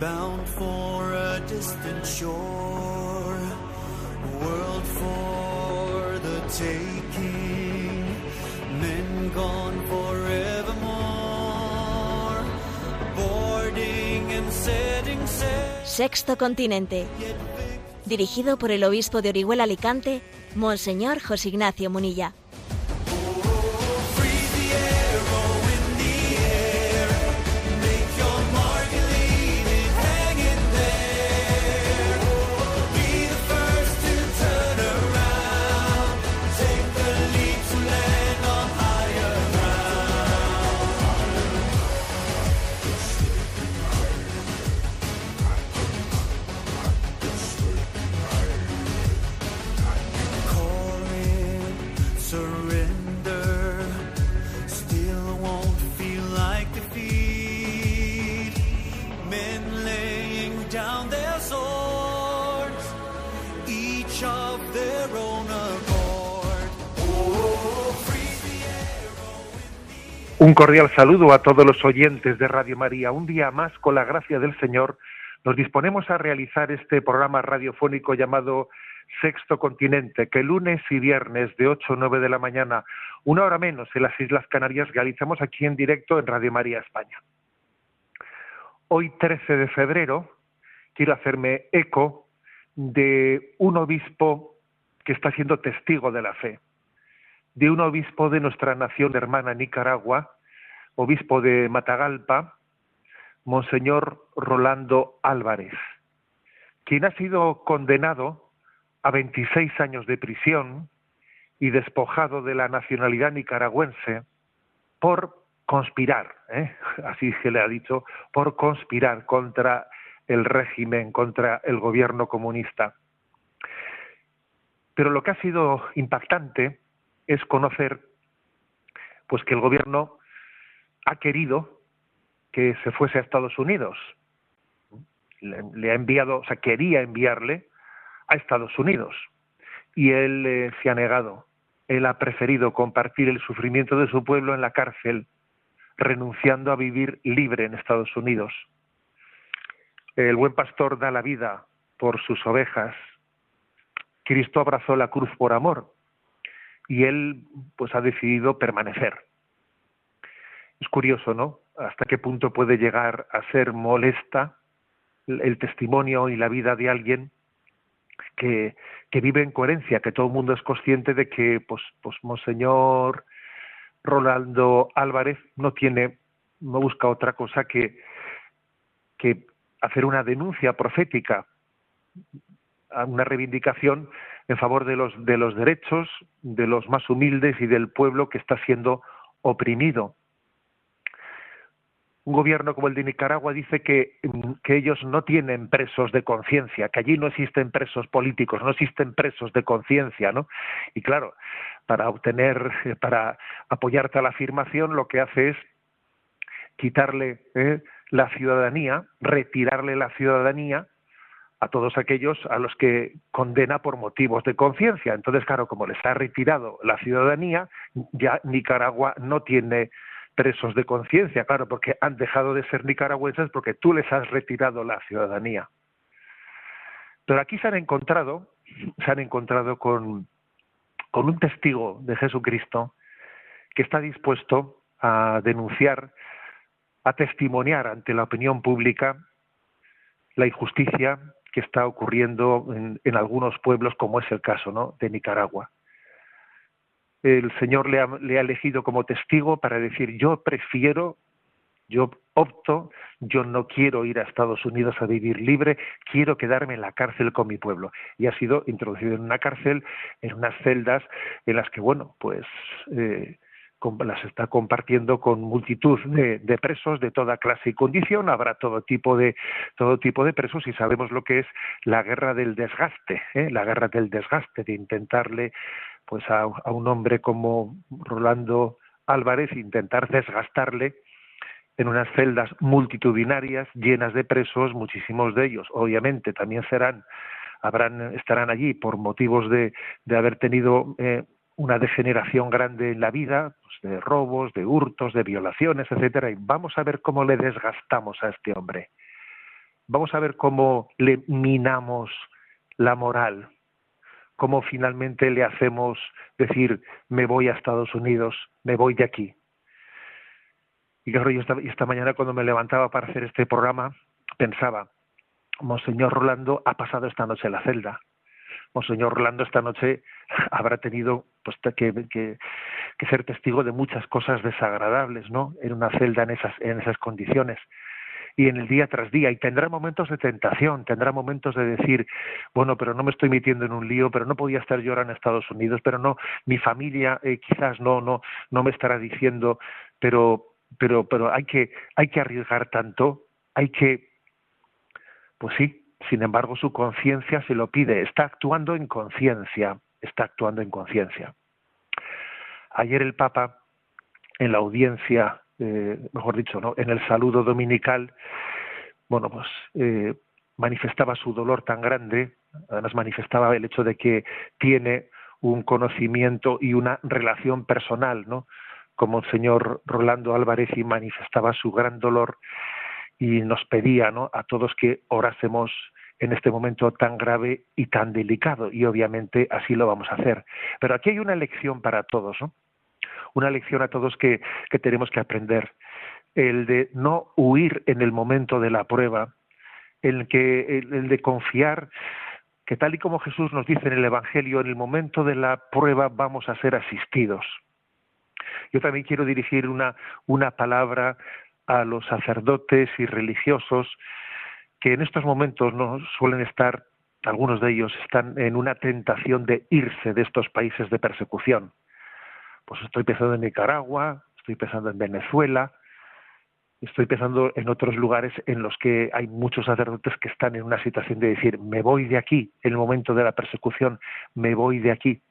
bound for a distant shore, world for the taking, men gone forevermore, boarding and setting sail. Sexto Continente, dirigido por el obispo de Orihuela Alicante, Monseñor José Ignacio Munilla. Un cordial saludo a todos los oyentes de Radio María. Un día más, con la gracia del Señor, nos disponemos a realizar este programa radiofónico llamado Sexto Continente, que lunes y viernes de 8 a 9 de la mañana, una hora menos en las Islas Canarias, realizamos aquí en directo en Radio María España. Hoy, 13 de febrero, quiero hacerme eco de un obispo que está siendo testigo de la fe, de un obispo de nuestra nación hermana Nicaragua, obispo de Matagalpa, Monseñor Rolando Álvarez, quien ha sido condenado a 26 años de prisión y despojado de la nacionalidad nicaragüense por conspirar, así se le ha dicho, por conspirar contra el régimen, contra el gobierno comunista. Pero lo que ha sido impactante es conocer pues que el gobierno ha querido que se fuese a Estados Unidos. Le ha enviado, o sea, quería enviarle a Estados Unidos. Y él se ha negado. Él ha preferido compartir el sufrimiento de su pueblo en la cárcel, renunciando a vivir libre en Estados Unidos. El buen pastor da la vida por sus ovejas. Cristo abrazó la cruz por amor. Y él pues ha decidido permanecer. Es curioso, ¿no?, hasta qué punto puede llegar a ser molesta el testimonio y la vida de alguien que vive en coherencia, que todo el mundo es consciente de que pues Monseñor Rolando Álvarez no busca otra cosa que hacer una denuncia profética, una reivindicación en favor de los derechos de los más humildes y del pueblo que está siendo oprimido. Un gobierno como el de Nicaragua dice que ellos no tienen presos de conciencia, que allí no existen presos políticos, no existen presos de conciencia, ¿no? Y claro, para apoyarte a la afirmación, lo que hace es quitarle la ciudadanía, retirarle la ciudadanía a todos aquellos a los que condena por motivos de conciencia. Entonces, claro, como les ha retirado la ciudadanía, ya Nicaragua no tiene presos de conciencia, claro, porque han dejado de ser nicaragüenses porque tú les has retirado la ciudadanía. Pero aquí se han encontrado con un testigo de Jesucristo que está dispuesto a denunciar, a testimoniar ante la opinión pública la injusticia que está ocurriendo en algunos pueblos, como es el caso, ¿no?, de Nicaragua. El Señor le ha elegido como testigo para decir: yo prefiero, yo opto, yo no quiero ir a Estados Unidos a vivir libre, quiero quedarme en la cárcel con mi pueblo. Y ha sido introducido en una cárcel, en unas celdas en las que, bueno, pues las está compartiendo con multitud de presos de toda clase y condición. Habrá todo tipo de presos, y sabemos lo que es la guerra del desgaste, la guerra del desgaste, de intentarle pues a un hombre como Rolando Álvarez, intentar desgastarle en unas celdas multitudinarias llenas de presos. Muchísimos de ellos obviamente también estarán allí por motivos de haber tenido una degeneración grande en la vida, pues de robos, de hurtos, de violaciones, etcétera. Y vamos a ver cómo le desgastamos a este hombre. Vamos a ver cómo le minamos la moral, cómo finalmente le hacemos decir, me voy a Estados Unidos, me voy de aquí. Y claro, yo esta mañana cuando me levantaba para hacer este programa, pensaba, Monseñor Rolando ha pasado esta noche en la celda. Monseñor Rolando esta noche habrá tenido pues, que ser testigo de muchas cosas desagradables, ¿no? En una celda en esas condiciones. Y en el día tras día, y tendrá momentos de tentación, tendrá momentos de decir, bueno, pero no me estoy metiendo en un lío, pero no podía estar yo ahora en Estados Unidos, pero no, mi familia quizás no me estará diciendo, pero hay que arriesgar tanto, hay que, pues sí, sin embargo su conciencia se lo pide, está actuando en conciencia. Ayer el Papa, en la audiencia, en el saludo dominical, bueno, pues manifestaba su dolor tan grande, además manifestaba el hecho de que tiene un conocimiento y una relación personal, ¿no?, con Monseñor Rolando Álvarez, y manifestaba su gran dolor y nos pedía, ¿no?, a todos que orásemos en este momento tan grave y tan delicado, y obviamente así lo vamos a hacer. Pero aquí hay una lección para todos, ¿no? Una lección a todos que tenemos que aprender, el de no huir en el momento de la prueba, el de confiar que tal y como Jesús nos dice en el Evangelio, en el momento de la prueba vamos a ser asistidos. Yo también quiero dirigir una palabra a los sacerdotes y religiosos que en estos momentos no suelen estar, algunos de ellos están en una tentación de irse de estos países de persecución. Pues estoy pensando en Nicaragua, estoy pensando en Venezuela, estoy pensando en otros lugares en los que hay muchos sacerdotes que están en una situación de decir, me voy de aquí, en el momento de la persecución, me voy de aquí.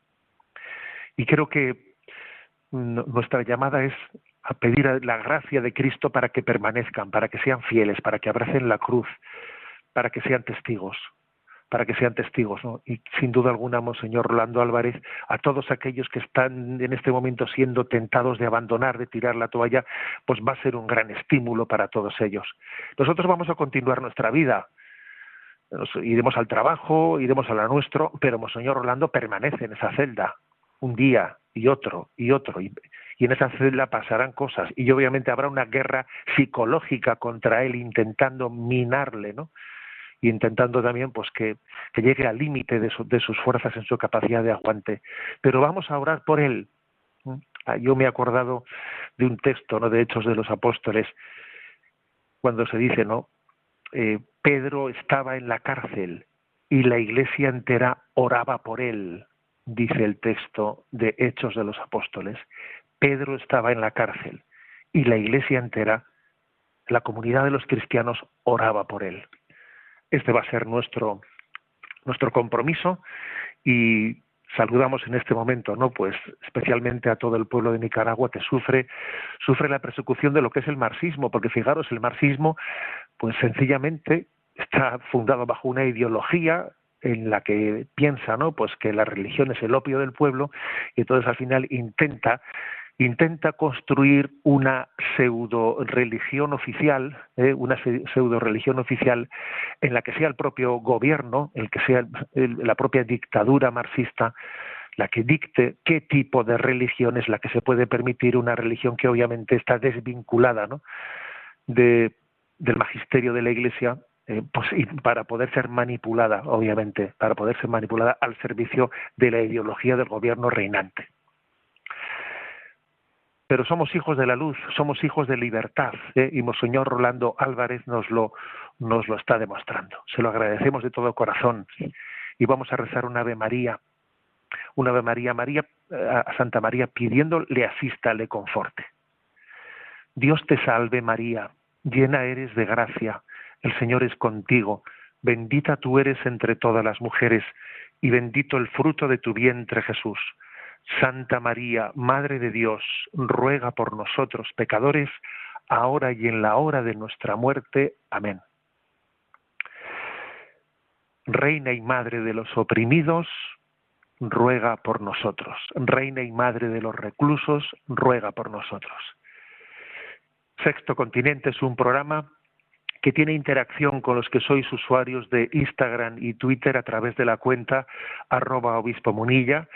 Y creo que nuestra llamada es a pedir la gracia de Cristo para que permanezcan, para que sean fieles, para que abracen la cruz, para que sean testigos. ¿No? Y sin duda alguna, Monseñor Rolando Álvarez, a todos aquellos que están en este momento siendo tentados de abandonar, de tirar la toalla, pues va a ser un gran estímulo para todos ellos. Nosotros vamos a continuar nuestra vida, nos iremos al trabajo, iremos a la nuestro, pero Monseñor Rolando permanece en esa celda, un día y otro, y en esa celda pasarán cosas, y obviamente habrá una guerra psicológica contra él intentando minarle, ¿no? Y intentando también pues que llegue al límite de sus fuerzas en su capacidad de aguante. Pero vamos a orar por él. Yo me he acordado de un texto, ¿no?, de Hechos de los Apóstoles, cuando se dice, ¿no?, Pedro estaba en la cárcel y la iglesia entera oraba por él, dice el texto de Hechos de los Apóstoles. Pedro estaba en la cárcel y la iglesia entera, la comunidad de los cristianos, oraba por él. Este va a ser nuestro compromiso, y saludamos en este momento, ¿no?, pues especialmente a todo el pueblo de Nicaragua que sufre la persecución de lo que es el marxismo, porque fijaros, el marxismo pues sencillamente está fundado bajo una ideología en la que piensa, ¿no?, pues que la religión es el opio del pueblo, y entonces al final intenta construir una pseudo-religión oficial, en la que sea el propio gobierno, el que sea la propia dictadura marxista, la que dicte qué tipo de religión es la que se puede permitir, una religión que obviamente está desvinculada, ¿no?, del magisterio de la Iglesia, y para poder ser manipulada, obviamente, al servicio de la ideología del gobierno reinante. Pero somos hijos de la luz, somos hijos de libertad, y Monseñor Rolando Álvarez nos lo está demostrando. Se lo agradecemos de todo corazón, y vamos a rezar una Ave María a Santa María, pidiendo le asista, le conforte. Dios te salve María, llena eres de gracia, el Señor es contigo, bendita tú eres entre todas las mujeres, y bendito el fruto de tu vientre Jesús. Santa María, Madre de Dios, ruega por nosotros pecadores, ahora y en la hora de nuestra muerte. Amén. Reina y Madre de los oprimidos, ruega por nosotros. Reina y Madre de los reclusos, ruega por nosotros. Sexto Continente es un programa que tiene interacción con los que sois usuarios de Instagram y Twitter a través de la cuenta @obispomunilla,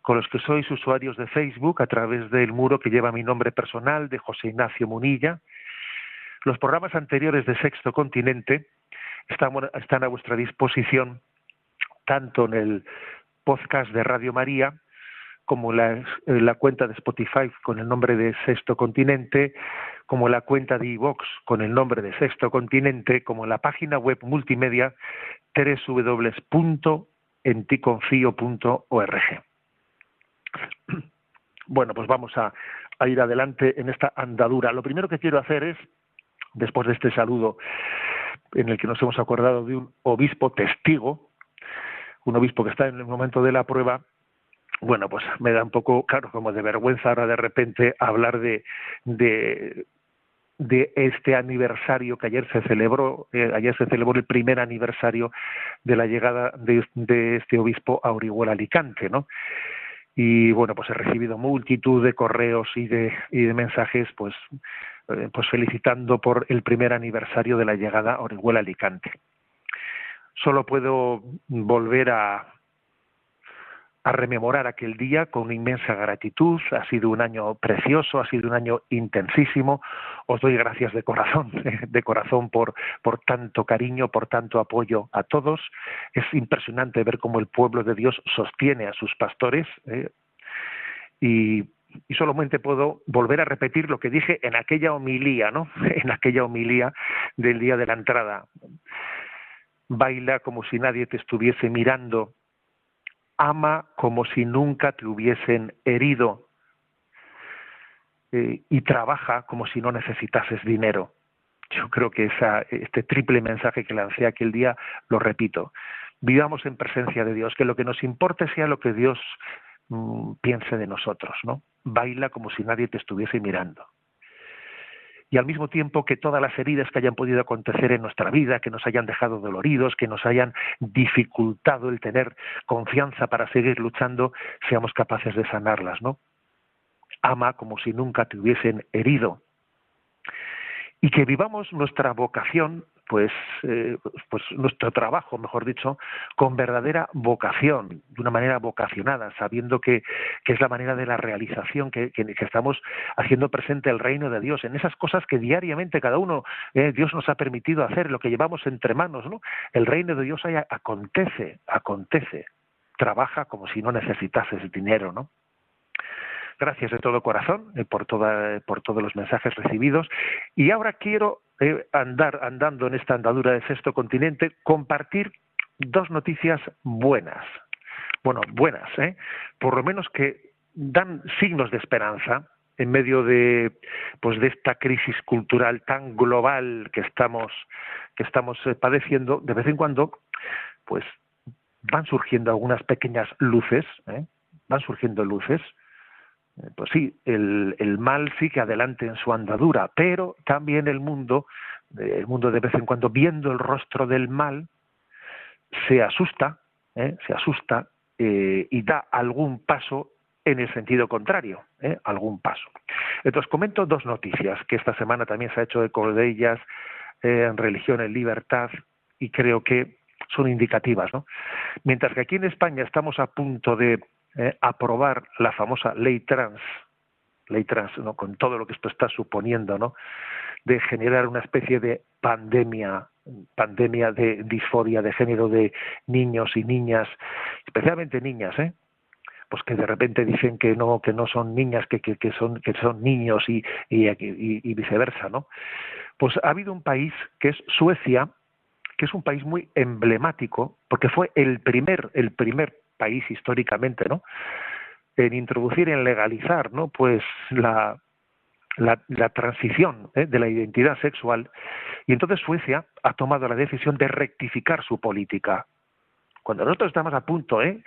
con los que sois usuarios de Facebook a través del muro que lleva mi nombre personal, de José Ignacio Munilla. Los programas anteriores de Sexto Continente están a vuestra disposición tanto en el podcast de Radio María como la cuenta de Spotify con el nombre de Sexto Continente, como la cuenta de iVoox con el nombre de Sexto Continente, como la página web multimedia www.enticonfio.org. Bueno, pues vamos a ir adelante en esta andadura. Lo primero que quiero hacer es, después de este saludo en el que nos hemos acordado de un obispo testigo, un obispo que está en el momento de la prueba, bueno, pues me da un poco, claro, como de vergüenza ahora de repente hablar de este aniversario que ayer se celebró el primer aniversario de la llegada de este obispo a Orihuela Alicante, ¿no? Y bueno, pues he recibido multitud de correos y de mensajes pues felicitando por el primer aniversario de la llegada a Orihuela Alicante. Solo puedo volver a rememorar aquel día con inmensa gratitud. Ha sido un año precioso, ha sido un año intensísimo. Os doy gracias de corazón por tanto cariño, por tanto apoyo a todos. Es impresionante ver cómo el pueblo de Dios sostiene a sus pastores. Y solamente puedo volver a repetir lo que dije en aquella homilía, ¿no? En aquella homilía del día de la entrada. Baila como si nadie te estuviese mirando. Ama como si nunca te hubiesen herido. Y trabaja como si no necesitases dinero. Yo creo que este triple mensaje que lancé aquel día, lo repito. Vivamos en presencia de Dios, que lo que nos importe sea lo que Dios piense de nosotros, ¿no? Baila como si nadie te estuviese mirando. Y al mismo tiempo que todas las heridas que hayan podido acontecer en nuestra vida, que nos hayan dejado doloridos, que nos hayan dificultado el tener confianza para seguir luchando, seamos capaces de sanarlas, ¿no? Ama como si nunca te hubiesen herido. Y que vivamos nuestra vocación, pues nuestro trabajo, mejor dicho, con verdadera vocación, de una manera vocacionada, sabiendo que es la manera de la realización, que estamos haciendo presente el reino de Dios, en esas cosas que diariamente cada uno, Dios nos ha permitido hacer, lo que llevamos entre manos, ¿no? El reino de Dios ahí acontece, trabaja como si no necesitases dinero, ¿no? Gracias de todo corazón por todos los mensajes recibidos. Y ahora quiero andando en esta andadura de Sexto Continente, compartir dos noticias buenas. Bueno, buenas, por lo menos que dan signos de esperanza en medio de esta crisis cultural tan global que estamos padeciendo. De vez en cuando, pues van surgiendo algunas pequeñas luces, Pues sí, el mal sigue adelante en su andadura, pero también el mundo de vez en cuando, viendo el rostro del mal, se asusta y da algún paso en el sentido contrario, Entonces comento dos noticias, que esta semana también se ha hecho eco de ellas en Religión en Libertad, y creo que son indicativas, ¿no? Mientras que aquí en España estamos a punto de aprobar la famosa ley trans, ¿no? Con todo lo que esto está suponiendo, ¿no? De generar una especie de pandemia de disforia de género de niños y niñas, especialmente niñas, pues que de repente dicen que no son niñas, que son niños y viceversa, ¿no? Pues ha habido un país que es Suecia, que es un país muy emblemático porque fue el primer país históricamente, ¿no?, en introducir, en legalizar, ¿no?, pues la transición de la identidad sexual. Y entonces Suecia ha tomado la decisión de rectificar su política. Cuando nosotros estamos a punto de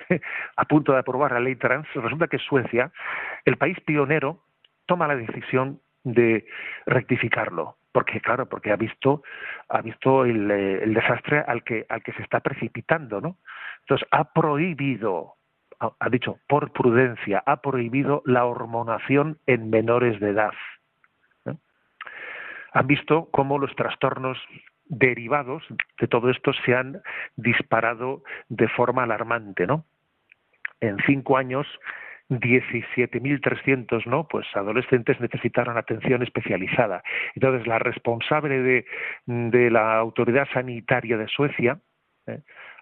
aprobar la ley trans, resulta que Suecia, el país pionero, toma la decisión de rectificarlo. Porque, claro, porque ha visto el desastre al que se está precipitando, ¿no? Entonces, ha dicho, por prudencia, ha prohibido la hormonación en menores de edad, ¿no? han visto cómo los trastornos derivados de todo esto se han disparado de forma alarmante, ¿no? En 5 años, 17.300, ¿no?, pues adolescentes necesitaron atención especializada. Entonces, la responsable de la autoridad sanitaria de Suecia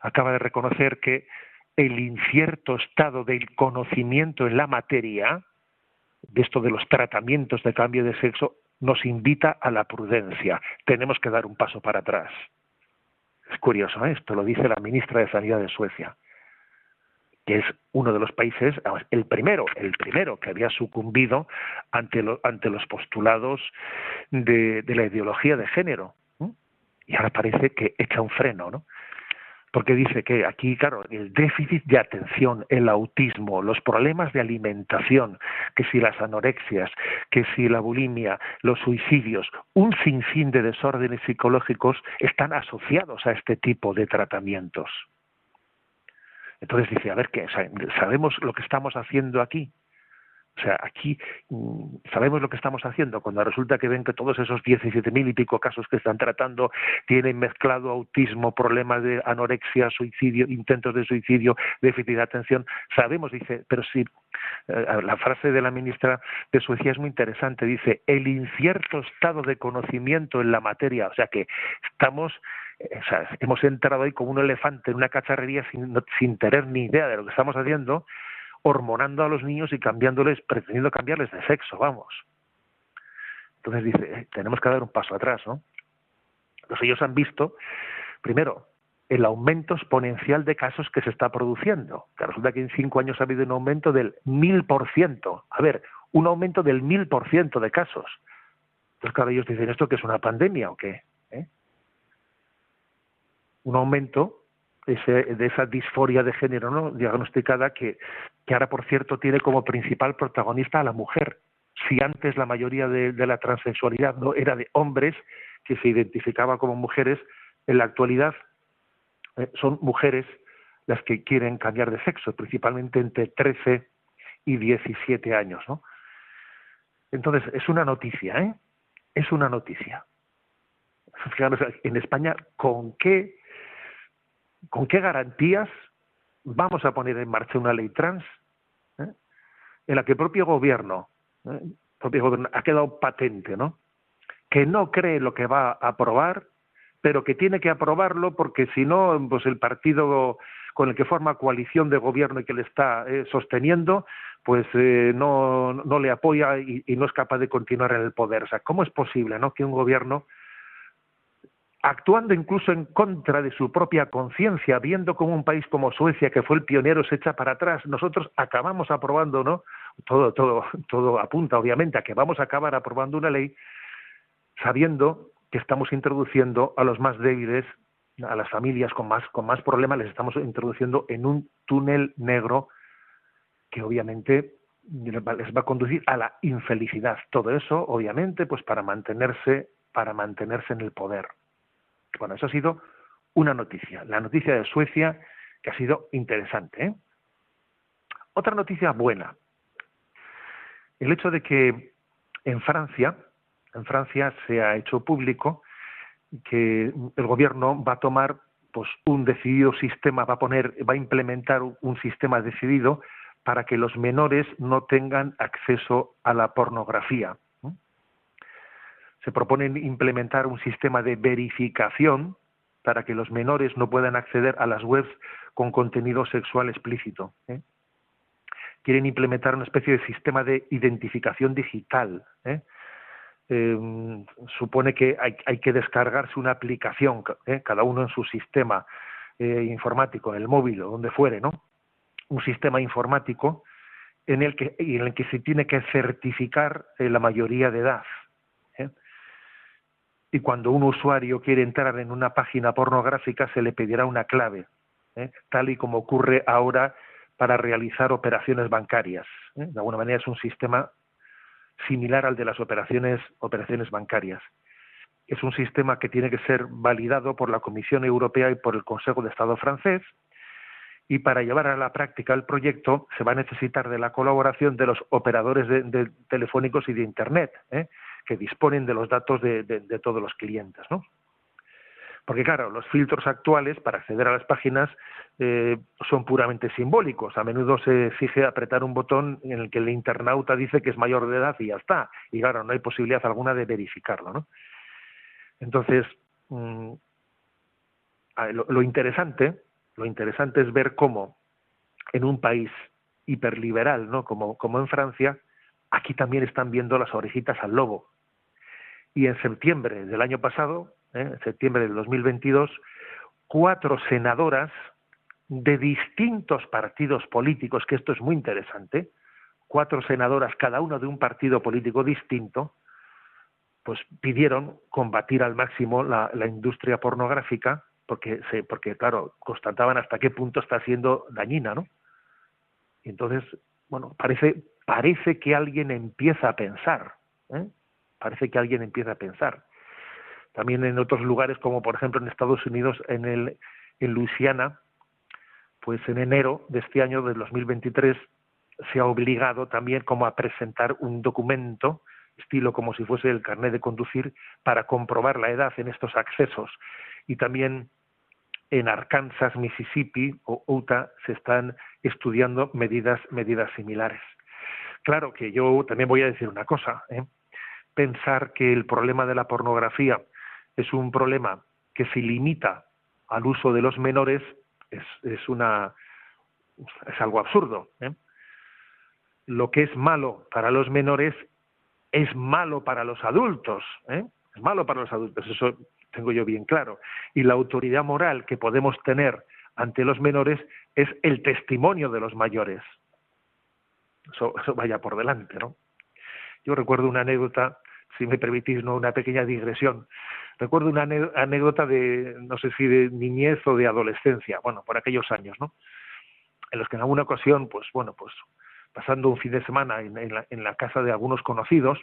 acaba de reconocer que el incierto estado del conocimiento en la materia de esto de los tratamientos de cambio de sexo nos invita a la prudencia. Tenemos que dar un paso para atrás. Es curioso, ¿eh? Esto lo dice la ministra de Sanidad de Suecia, que es uno de los países, el primero que había sucumbido ante los postulados de la ideología de género, ¿no? Y ahora parece que echa un freno, ¿no? Porque dice que aquí, claro, el déficit de atención, el autismo, los problemas de alimentación, que si las anorexias, que si la bulimia, los suicidios, un sinfín de desórdenes psicológicos están asociados a este tipo de tratamientos. Entonces dice, a ver, ¿qué? ¿Sabemos lo que estamos haciendo aquí? O sea, aquí sabemos lo que estamos haciendo cuando resulta que ven que todos esos 17.000 y pico casos que están tratando tienen mezclado autismo, problemas de anorexia, suicidio, intentos de suicidio, déficit de atención. Sabemos, dice, pero sí, la frase de la ministra de Suecia es muy interesante, dice, el incierto estado de conocimiento en la materia, o sea que hemos entrado ahí como un elefante en una cacharrería sin tener ni idea de lo que estamos haciendo, hormonando a los niños y pretendiendo cambiarles de sexo, vamos. Entonces dice, tenemos que dar un paso atrás, ¿no? Entonces ellos han visto, primero, el aumento exponencial de casos que se está produciendo. Que resulta que en 5 años ha habido un aumento del 1000%. A ver, un aumento del 1000% de casos. Entonces, claro, ellos dicen, ¿esto que es una pandemia o qué? Un aumento de esa disforia de género, ¿no?, diagnosticada, que ahora, por cierto, tiene como principal protagonista a la mujer. Si antes la mayoría de la transexualidad, ¿no?, era de hombres que se identificaba como mujeres, en la actualidad son mujeres las que quieren cambiar de sexo, principalmente entre 13 y 17 años, ¿no? Entonces, es una noticia, ¿eh? Es una noticia. Fijaros, en España, ¿con qué garantías vamos a poner en marcha una ley trans en la que el propio gobierno ha quedado patente, ¿no?, que no cree lo que va a aprobar, pero que tiene que aprobarlo porque si no, pues el partido con el que forma coalición de gobierno y que le está sosteniendo, pues no le apoya y no es capaz de continuar en el poder? O sea, ¿cómo es posible, no?, que un gobierno, actuando incluso en contra de su propia conciencia, viendo como un país como Suecia, que fue el pionero, se echa para atrás, nosotros acabamos aprobando, ¿no?, todo apunta obviamente a que vamos a acabar aprobando una ley sabiendo que estamos introduciendo a los más débiles, a las familias con más problemas, les estamos introduciendo en un túnel negro que obviamente les va a conducir a la infelicidad. Todo eso, obviamente, pues para mantenerse en el poder. Bueno, eso ha sido una noticia, la noticia de Suecia, que ha sido interesante, ¿eh? Otra noticia buena, el hecho de que en Francia se ha hecho público que el gobierno va a tomar, pues, va a implementar un sistema decidido para que los menores no tengan acceso a la pornografía. Se proponen implementar un sistema de verificación para que los menores no puedan acceder a las webs con contenido sexual explícito, ¿eh? Quieren implementar una especie de sistema de identificación digital, ¿eh? Supone que hay que descargarse una aplicación, ¿eh?, cada uno en su sistema informático, en el móvil o donde fuere, ¿no? Un sistema informático en el que se tiene que certificar la mayoría de edad. Y cuando un usuario quiere entrar en una página pornográfica se le pedirá una clave, ¿eh?, tal y como ocurre ahora para realizar operaciones bancarias, ¿eh? De alguna manera es un sistema similar al de las operaciones bancarias. Es un sistema que tiene que ser validado por la Comisión Europea y por el Consejo de Estado francés, y para llevar a la práctica el proyecto se va a necesitar de la colaboración de los operadores telefónicos y de Internet, ¿eh?, que disponen de los datos de todos los clientes, ¿no? Porque, claro, los filtros actuales para acceder a las páginas son puramente simbólicos. A menudo se exige apretar un botón en el que el internauta dice que es mayor de edad y ya está. Y, claro, no hay posibilidad alguna de verificarlo, ¿no? Entonces, lo interesante es ver cómo en un país hiperliberal, ¿no?, como en Francia, aquí también están viendo las orejitas al lobo. Y en septiembre del año pasado... en septiembre del 2022, 4 senadoras de distintos partidos políticos, que esto es muy interesante, 4 senadoras, cada una de un partido político distinto, pues pidieron combatir al máximo la industria pornográfica, porque claro, constataban hasta qué punto está siendo dañina, ¿no? Y entonces, bueno, parece que alguien empieza a pensar, También en otros lugares, como por ejemplo en Estados Unidos, en Luisiana, pues en enero de este año, del 2023, se ha obligado también como a presentar un documento, estilo como si fuese el carnet de conducir, para comprobar la edad en estos accesos. Y también en Arkansas, Mississippi o Utah se están estudiando medidas similares. Claro que yo también voy a decir una cosa, pensar que el problema de la pornografía es un problema que se limita al uso de los menores es algo absurdo, ¿eh? Lo que es malo para los menores es malo para los adultos, es malo para los adultos, eso tengo yo bien claro. Y la autoridad moral que podemos tener ante los menores es el testimonio de los mayores. Eso vaya por delante, ¿no? Yo recuerdo una anécdota, si me permitís, ¿no?, una pequeña digresión. Recuerdo una anécdota de, no sé si de niñez o de adolescencia, bueno, por aquellos años, ¿no?, en los que en alguna ocasión, pues pasando un fin de semana en la casa de algunos conocidos,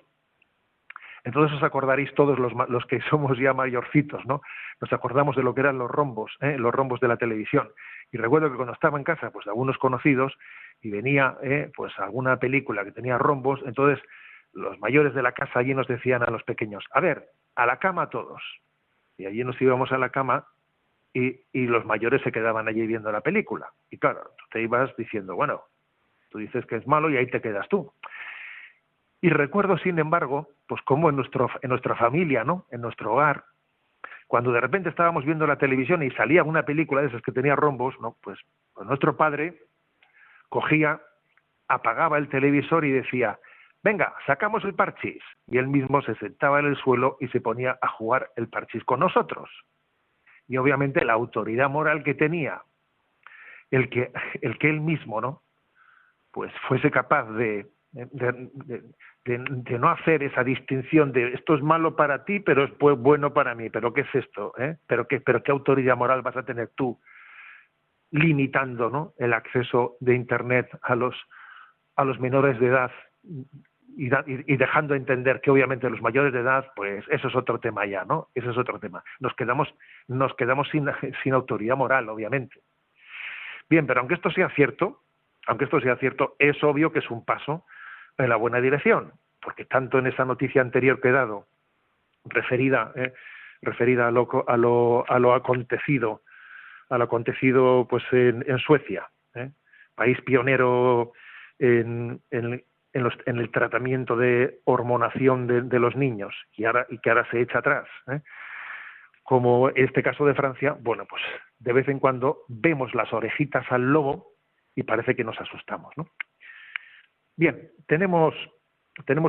entonces os acordaréis todos los que somos ya mayorcitos, ¿no?, nos acordamos de lo que eran los rombos de la televisión. Y recuerdo que cuando estaba en casa, pues de algunos conocidos, y venía, pues alguna película que tenía rombos, entonces los mayores de la casa allí nos decían a los pequeños, a ver, a la cama todos. Y allí nos íbamos a la cama y los mayores se quedaban allí viendo la película. Y claro, tú te ibas diciendo, bueno, tú dices que es malo y ahí te quedas tú. Y recuerdo, sin embargo, pues como en nuestra familia, ¿no?, en nuestro hogar, cuando de repente estábamos viendo la televisión y salía una película de esas que tenía rombos, ¿no?, pues nuestro padre cogía, apagaba el televisor y decía, venga, sacamos el parchís. Y él mismo se sentaba en el suelo y se ponía a jugar el parchís con nosotros. Y obviamente la autoridad moral que tenía, el que él mismo, ¿no?, pues fuese capaz de no hacer esa distinción de esto es malo para ti, pero es pues bueno para mí. ¿Pero qué es esto? ¿Pero qué autoridad moral vas a tener tú limitando, ¿no?, el acceso de Internet a los menores de edad? Y dejando entender que obviamente los mayores de edad, pues eso es otro tema ya, ¿no? Eso es otro tema. Nos quedamos sin autoridad moral, obviamente. Bien, pero aunque esto sea cierto, es obvio que es un paso en la buena dirección, porque tanto en esa noticia anterior que he dado, referida a lo acontecido pues en Suecia, país pionero en el tratamiento de hormonación de los niños y que ahora se echa atrás, como este caso de Francia, bueno, pues de vez en cuando vemos las orejitas al lobo y parece que nos asustamos, ¿no? Bien, tenemos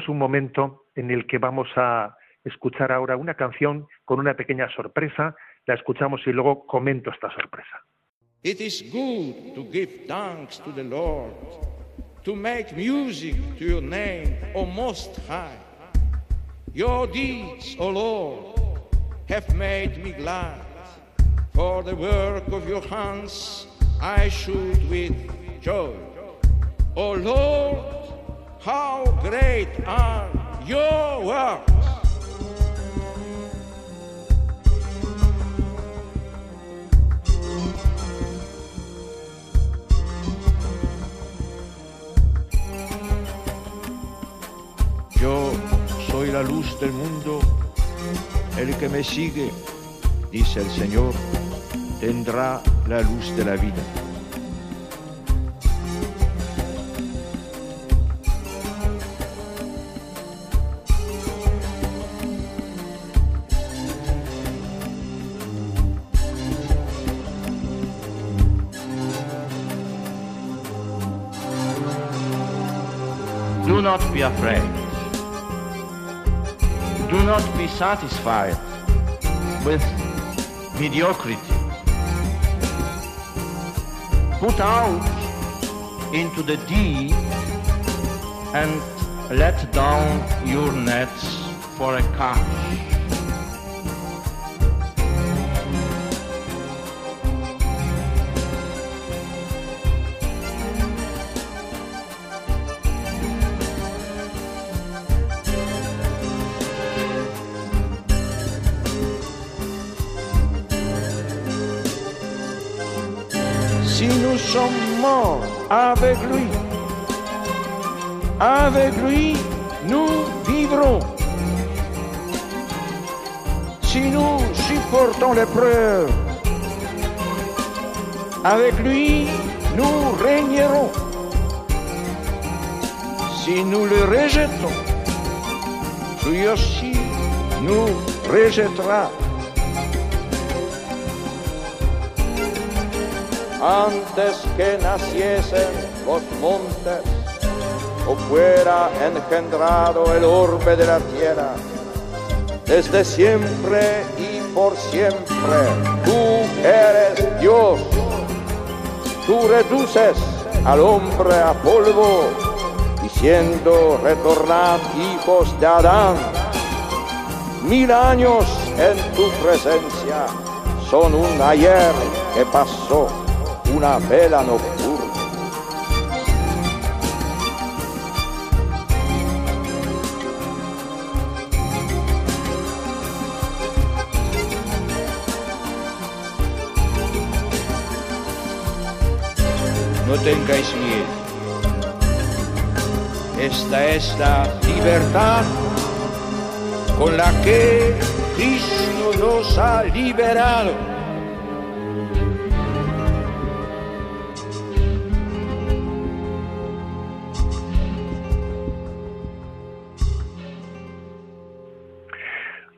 un momento en el que vamos a escuchar ahora una canción con una pequeña sorpresa, la escuchamos y luego comento esta sorpresa. It is good to give thanks to the Lord. To make music to your name, O Most High. Your deeds, O Lord, have made me glad. For the work of your hands I shout with joy. O Lord, how great are your works! Yo soy soy la luz del mundo. El que me sigue, dice el Señor, tendrá la luz de la vida. Do not be afraid. Do not be satisfied with mediocrity. Put out into the deep and let down your nets for a catch. Si nous sommes morts avec lui nous vivrons. Si nous supportons l'épreuve, avec lui nous régnerons. Si nous le rejetons, lui aussi nous rejettera. Antes que naciesen los montes, o fuera engendrado el orbe de la tierra, desde siempre y por siempre, tú eres Dios. Tú reduces al hombre a polvo, diciendo, retornad hijos de Adán. 1000 años en tu presencia son un ayer que pasó. Una vela nocturna. No tengáis miedo. Esta es la libertad con la que Cristo nos ha liberado.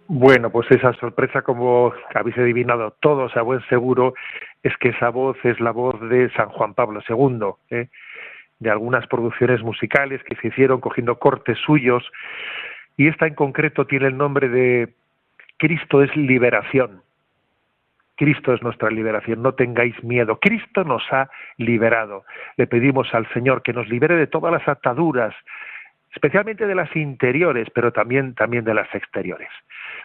Bueno, pues esa sorpresa, como habéis adivinado todos a buen seguro, es que esa voz es la voz de San Juan Pablo II, de algunas producciones musicales que se hicieron cogiendo cortes suyos, y esta en concreto tiene el nombre de Cristo es liberación. Cristo es nuestra liberación, no tengáis miedo, Cristo nos ha liberado. Le pedimos al Señor que nos libere de todas las ataduras, especialmente de las interiores, pero también de las exteriores.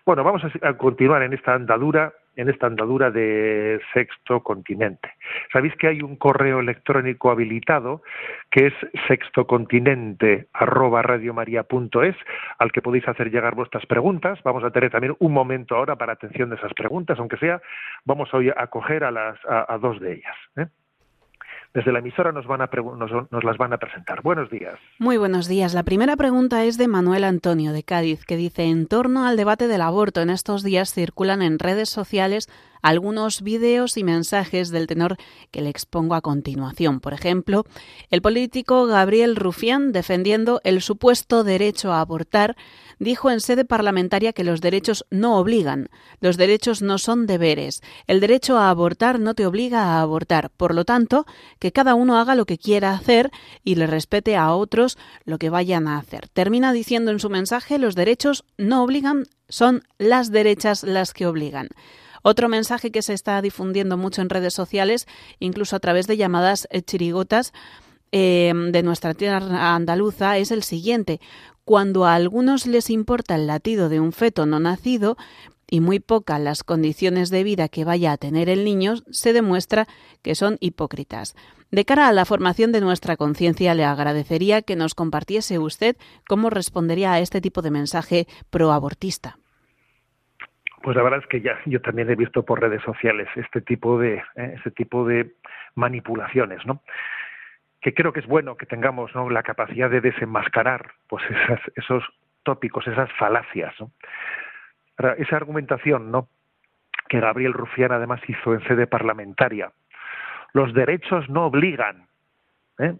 Bueno, vamos a continuar en esta andadura de Sexto Continente. Sabéis que hay un correo electrónico habilitado que es sextocontinente@radiomaria.es, al que podéis hacer llegar vuestras preguntas. Vamos a tener también un momento ahora para atención de esas preguntas, aunque sea, vamos hoy a coger a dos de ellas, Desde la emisora nos las van a presentar. Buenos días. Muy buenos días. La primera pregunta es de Manuel Antonio, de Cádiz, que dice, en torno al debate del aborto, en estos días circulan en redes sociales algunos vídeos y mensajes del tenor que le expongo a continuación. Por ejemplo, el político Gabriel Rufián, defendiendo el supuesto derecho a abortar, dijo en sede parlamentaria que los derechos no obligan, los derechos no son deberes, el derecho a abortar no te obliga a abortar, por lo tanto, que cada uno haga lo que quiera hacer y le respete a otros lo que vayan a hacer. Termina diciendo en su mensaje, los derechos no obligan, son las derechas las que obligan. Otro mensaje que se está difundiendo mucho en redes sociales, incluso a través de llamadas chirigotas de nuestra tierra andaluza, es el siguiente. Cuando a algunos les importa el latido de un feto no nacido y muy pocas las condiciones de vida que vaya a tener el niño, se demuestra que son hipócritas. De cara a la formación de nuestra conciencia, le agradecería que nos compartiese usted cómo respondería a este tipo de mensaje proabortista. Pues la verdad es que ya yo también he visto por redes sociales este tipo de manipulaciones, ¿no? Que creo que es bueno que tengamos, ¿no?, la capacidad de desenmascarar pues esos tópicos, esas falacias, ¿no? Esa argumentación, ¿no?, que Gabriel Rufián además hizo en sede parlamentaria. Los derechos no obligan, ¿eh?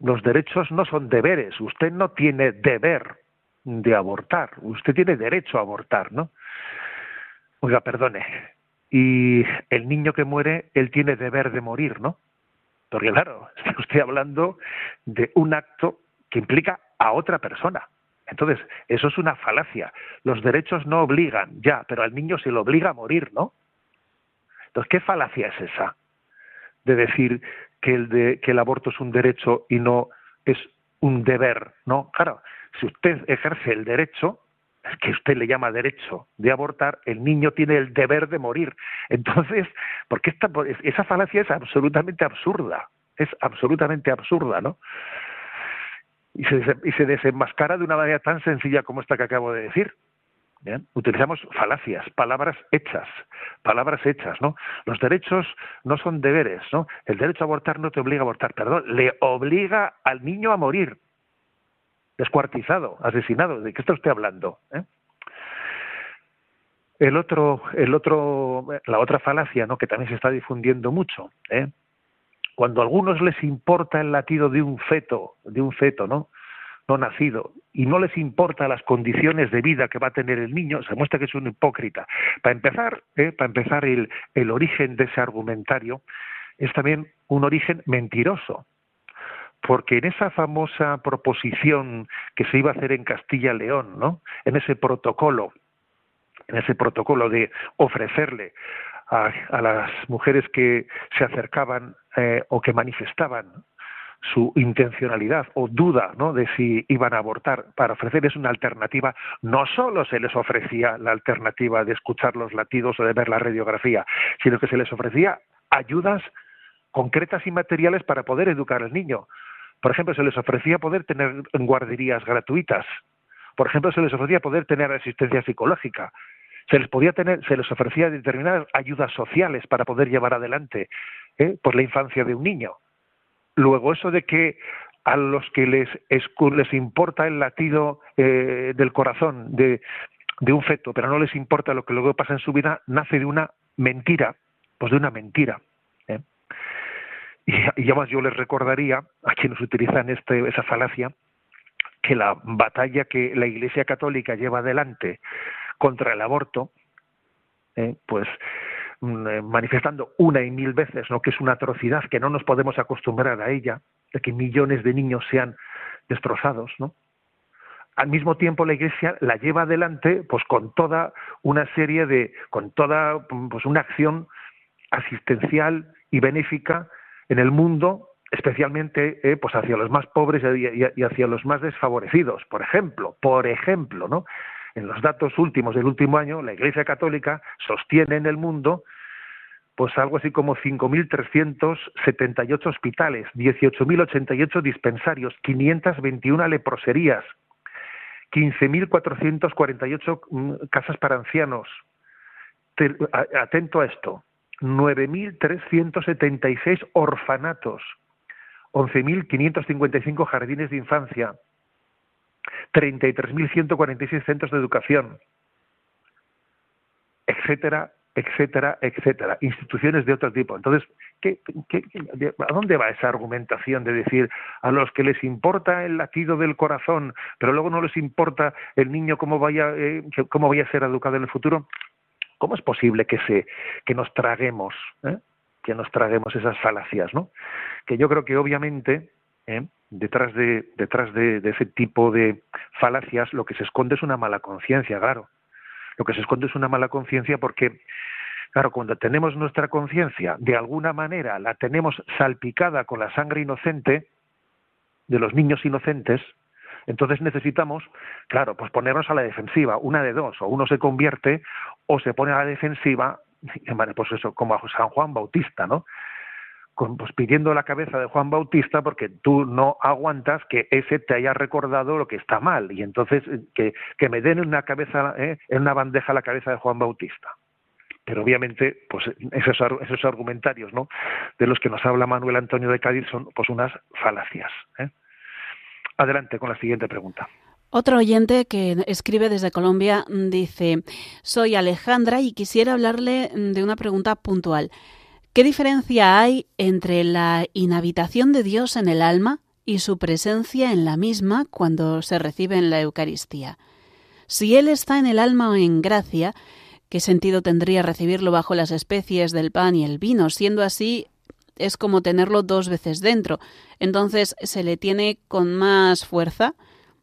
Los derechos no son deberes. Usted no tiene deber de abortar. Usted tiene derecho a abortar, ¿no? Oiga, perdone. Y el niño que muere, él tiene deber de morir, ¿no? Porque claro, estoy hablando de un acto que implica a otra persona. Entonces, eso es una falacia. Los derechos no obligan, ya, pero al niño se le obliga a morir, ¿no? Entonces, ¿qué falacia es esa? De decir que el aborto es un derecho y no es un deber, ¿no? Claro, si usted ejerce el derecho, es que usted le llama derecho de abortar, el niño tiene el deber de morir. Entonces, porque esa falacia es absolutamente absurda. Es absolutamente absurda, ¿no? Y se desenmascara de una manera tan sencilla como esta que acabo de decir. ¿Bien? Utilizamos falacias, palabras hechas, ¿no? Los derechos no son deberes, ¿no? El derecho a abortar no te obliga a abortar, perdón, le obliga al niño a morir, descuartizado, asesinado. ¿De qué está usted hablando? ¿Eh? La otra falacia, ¿no?, que también se está difundiendo mucho, ¿eh? Cuando a algunos les importa el latido de un feto, ¿no?, no nacido, y no les importa las condiciones de vida que va a tener el niño, se muestra que es un hipócrita. Para empezar, el origen de ese argumentario es también un origen mentiroso, porque en esa famosa proposición que se iba a hacer en Castilla y León, ¿no?, en ese protocolo de ofrecerle a las mujeres que se acercaban o que manifestaban su intencionalidad o duda, ¿no?, de si iban a abortar, para ofrecerles una alternativa, no solo se les ofrecía la alternativa de escuchar los latidos o de ver la radiografía, sino que se les ofrecía ayudas concretas y materiales para poder educar al niño. Por ejemplo, se les ofrecía poder tener guarderías gratuitas. Por ejemplo, se les ofrecía poder tener asistencia psicológica. Se les ofrecía determinadas ayudas sociales para poder llevar adelante, pues, la infancia de un niño. Luego, eso de que a los que les importa el latido del corazón de un feto, pero no les importa lo que luego pasa en su vida, nace de una mentira, ¿eh? Y además yo les recordaría, a quienes utilizan esa falacia, que la batalla que la Iglesia Católica lleva adelante contra el aborto, pues, manifestando una y mil veces, ¿no?, que es una atrocidad, que no nos podemos acostumbrar a ella, de que millones de niños sean destrozados, ¿no? Al mismo tiempo, la Iglesia la lleva adelante, pues, con toda una acción asistencial y benéfica en el mundo, especialmente pues hacia los más pobres y hacia los más desfavorecidos, por ejemplo, ¿no? En los datos últimos del último año, la Iglesia Católica sostiene en el mundo, pues, algo así como 5.378 hospitales, 18.088 dispensarios, 521 leproserías, 15.448 casas para ancianos. Atento a esto: 9.376 orfanatos, 11.555 jardines de infancia, 33.146 centros de educación, etcétera, instituciones de otro tipo. Entonces, ¿a dónde va esa argumentación de decir a los que les importa el latido del corazón, pero luego no les importa el niño cómo vaya a ser educado en el futuro? ¿Cómo es posible que nos traguemos esas falacias, ¿no? Que yo creo que obviamente detrás de ese tipo de falacias lo que se esconde es una mala conciencia, claro. Lo que se esconde es una mala conciencia porque, claro, cuando tenemos nuestra conciencia, de alguna manera la tenemos salpicada con la sangre inocente de los niños inocentes, entonces necesitamos, claro, pues ponernos a la defensiva, una de dos: o uno se convierte o se pone a la defensiva, pues eso, como a San Juan Bautista, ¿no? Pues pidiendo la cabeza de Juan Bautista porque tú no aguantas que ese te haya recordado lo que está mal, y entonces que me den en una bandeja la cabeza de Juan Bautista. Pero obviamente, pues esos argumentarios, ¿no?, de los que nos habla Manuel Antonio de Cádiz son, pues, unas falacias. Adelante con la siguiente pregunta. Otro oyente que escribe desde Colombia dice: soy Alejandra y quisiera hablarle de una pregunta puntual. ¿Qué diferencia hay entre la inhabitación de Dios en el alma y su presencia en la misma cuando se recibe en la Eucaristía? Si Él está en el alma o en gracia, ¿qué sentido tendría recibirlo bajo las especies del pan y el vino? Siendo así, es como tenerlo dos veces dentro. Entonces, ¿se le tiene con más fuerza?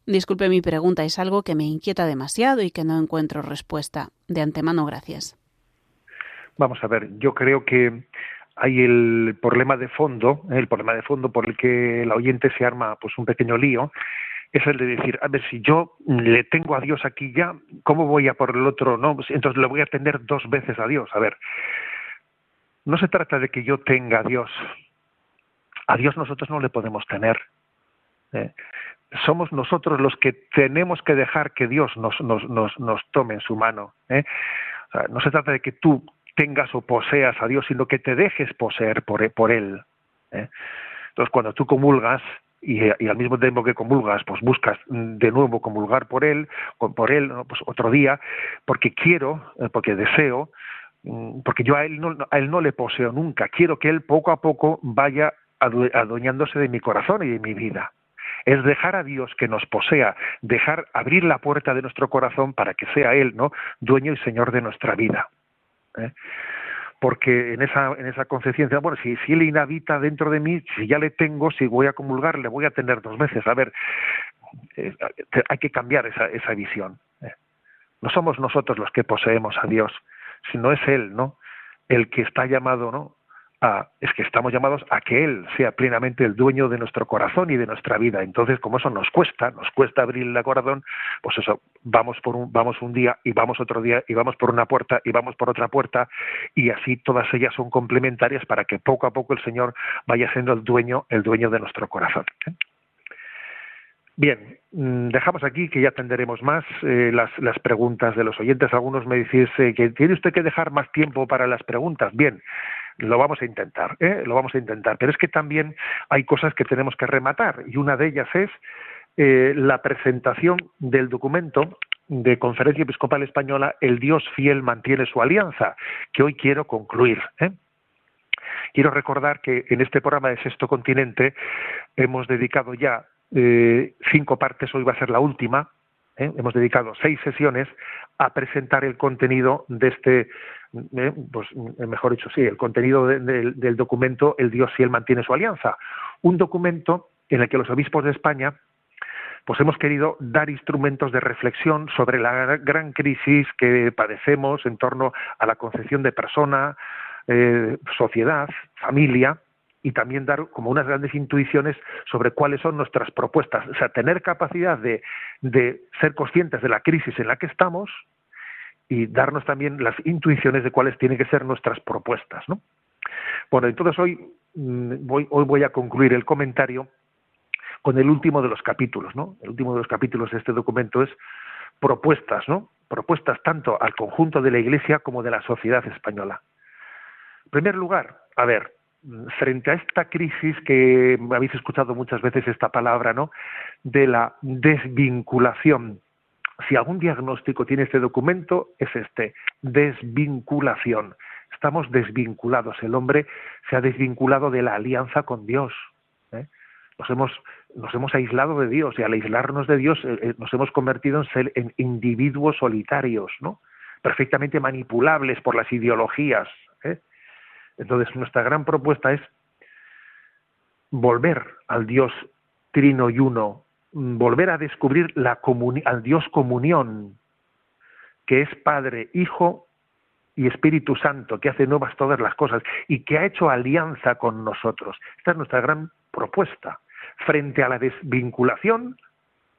Disculpe mi pregunta, es algo que me inquieta demasiado y que no encuentro respuesta. De antemano, gracias. Vamos a ver, yo creo que hay el problema de fondo por el que el oyente se arma pues un pequeño lío, es el de decir, a ver, si yo le tengo a Dios aquí ya, ¿cómo voy a por el otro? No, entonces le voy a tener dos veces a Dios. A ver, no se trata de que yo tenga a Dios. A Dios nosotros no le podemos tener. Somos nosotros los que tenemos que dejar que Dios nos tome en su mano. O sea, no se trata de que tú tengas o poseas a Dios, sino que te dejes poseer por Él. Entonces, cuando tú comulgas y al mismo tiempo que comulgas, pues buscas de nuevo comulgar por Él, ¿no? Pues otro día, porque quiero, porque deseo, porque yo a Él no le poseo nunca. Quiero que Él poco a poco vaya adueñándose de mi corazón y de mi vida. Es dejar a Dios que nos posea, abrir la puerta de nuestro corazón para que sea Él, ¿no?, dueño y señor de nuestra vida. Porque en esa conciencia, bueno, si Él inhabita dentro de mí, si ya le tengo, si voy a comulgar, le voy a tener dos veces. A ver, hay que cambiar esa visión. No somos nosotros los que poseemos a Dios, sino es Él, ¿no?, el que está llamado, ¿no?, estamos llamados a que Él sea plenamente el dueño de nuestro corazón y de nuestra vida. Entonces, como eso nos cuesta abrir el corazón, pues eso, vamos un día y vamos otro día y vamos por una puerta y vamos por otra puerta, y así todas ellas son complementarias para que poco a poco el Señor vaya siendo el dueño de nuestro corazón. Bien, dejamos aquí, que ya atenderemos más las preguntas de los oyentes. Algunos me decís que tiene usted que dejar más tiempo para las preguntas. Bien, lo vamos a intentar, pero es que también hay cosas que tenemos que rematar, y una de ellas es la presentación del documento de Conferencia Episcopal Española El Dios fiel mantiene su alianza, que hoy quiero concluir. Quiero recordar que en este programa de Sexto Continente hemos dedicado ya 5 partes, hoy va a ser la última. Hemos dedicado 6 sesiones a presentar el contenido de este, el contenido del documento El Dios fiel mantiene su alianza, un documento en el que los obispos de España pues hemos querido dar instrumentos de reflexión sobre la gran crisis que padecemos en torno a la concepción de persona, sociedad, familia, y también dar como unas grandes intuiciones sobre cuáles son nuestras propuestas. O sea, tener capacidad de ser conscientes de la crisis en la que estamos y darnos también las intuiciones de cuáles tienen que ser nuestras propuestas, ¿no? Bueno, entonces hoy voy a concluir el comentario con el último de los capítulos, ¿no? El último de los capítulos de este documento es propuestas, ¿no? Propuestas tanto al conjunto de la Iglesia como de la sociedad española. En primer lugar, a ver, frente a esta crisis, que habéis escuchado muchas veces esta palabra, ¿no?, de la desvinculación. Si algún diagnóstico tiene este documento, es este: desvinculación. Estamos desvinculados. El hombre se ha desvinculado de la alianza con Dios. Nos hemos aislado de Dios, y al aislarnos de Dios nos hemos convertido en individuos solitarios, ¿no?, perfectamente manipulables por las ideologías. Entonces, nuestra gran propuesta es volver al Dios trino y uno, volver a descubrir al Dios comunión, que es Padre, Hijo y Espíritu Santo, que hace nuevas todas las cosas y que ha hecho alianza con nosotros. Esta es nuestra gran propuesta. Frente a la desvinculación,